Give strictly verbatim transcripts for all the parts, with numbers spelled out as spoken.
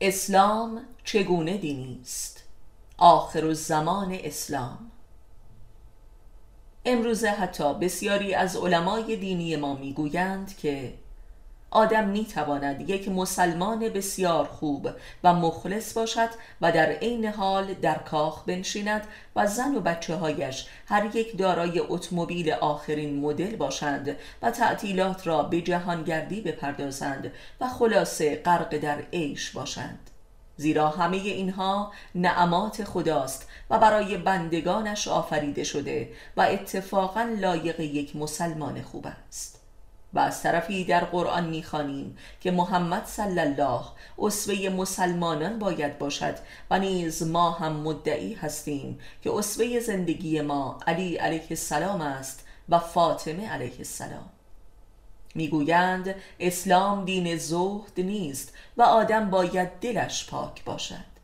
اسلام چگونه دینی است؟ آخرالزمان اسلام. امروزه حتی بسیاری از علمای دینی ما میگویند که آدم میتواند یک مسلمان بسیار خوب و مخلص باشد و در عین حال در کاخ بنشیند و زن و بچه هایش هر یک دارای اتومبیل آخرین مدل باشند و تعطیلات را به جهانگردی بپردازند و خلاصه غرق در عیش باشند، زیرا همه اینها نعمات خداست و برای بندگانش آفریده شده و اتفاقاً لایق یک مسلمان خوب است. و از طرفی در قرآن می‌خوانیم که محمد صلی الله اسوه مسلمانان باید باشد و نیز ما هم مدعی هستیم که اسوه زندگی ما علی علیه السلام است و فاطمه علیه السلام. میگویند اسلام دین زهد نیست و آدم باید دلش پاک باشد.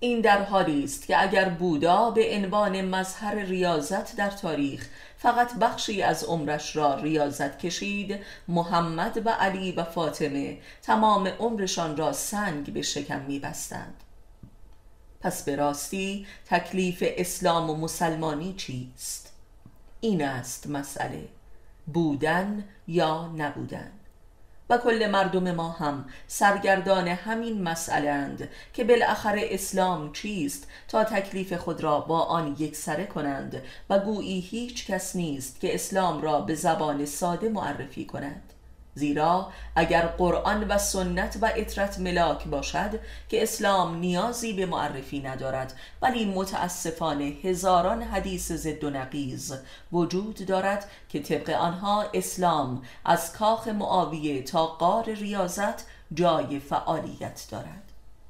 این در حالی است که اگر بودا به عنوان مظهر ریاضت در تاریخ فقط بخشی از عمرش را ریاضت کشید، محمد و علی و فاطمه تمام عمرشان را سنگ به شکم می‌بستند. پس به راستی تکلیف اسلام و مسلمانی چیست؟ این است مسئله، بودن یا نبودن. و کل مردم ما هم سرگردان همین مسئله اند که بالاخره اسلام چیست تا تکلیف خود را با آن یکسره کنند و گویی هیچ کس نیست که اسلام را به زبان ساده معرفی کند، زیرا اگر قرآن و سنت و اطرت ملاک باشد که اسلام نیازی به معرفی ندارد، ولی متاسفانه هزاران حدیث ضد و نقیض وجود دارد که طبق آنها اسلام از کاخ معاویه تا غار ریاضت جای فعالیت دارد.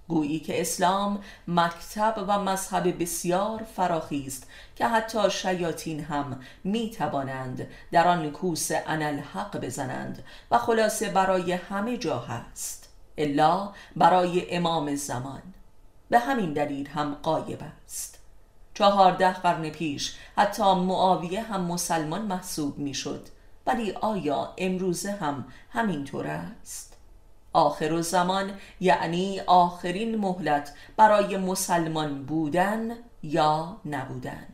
گویی که اسلام مکتب و مذهب بسیار فراخی است که حتی شیاطین هم می توانند در آن کوس انالحق بزنند و خلاصه برای همه جا هست، الا برای امام زمان. به همین دلیل هم غایب است. چهارده قرن پیش حتی معاویه هم مسلمان محسوب می شد، ولی آیا امروزه هم همینطور است؟ آخرالزمان یعنی آخرین مهلت برای مسلمان بودن یا نبودن.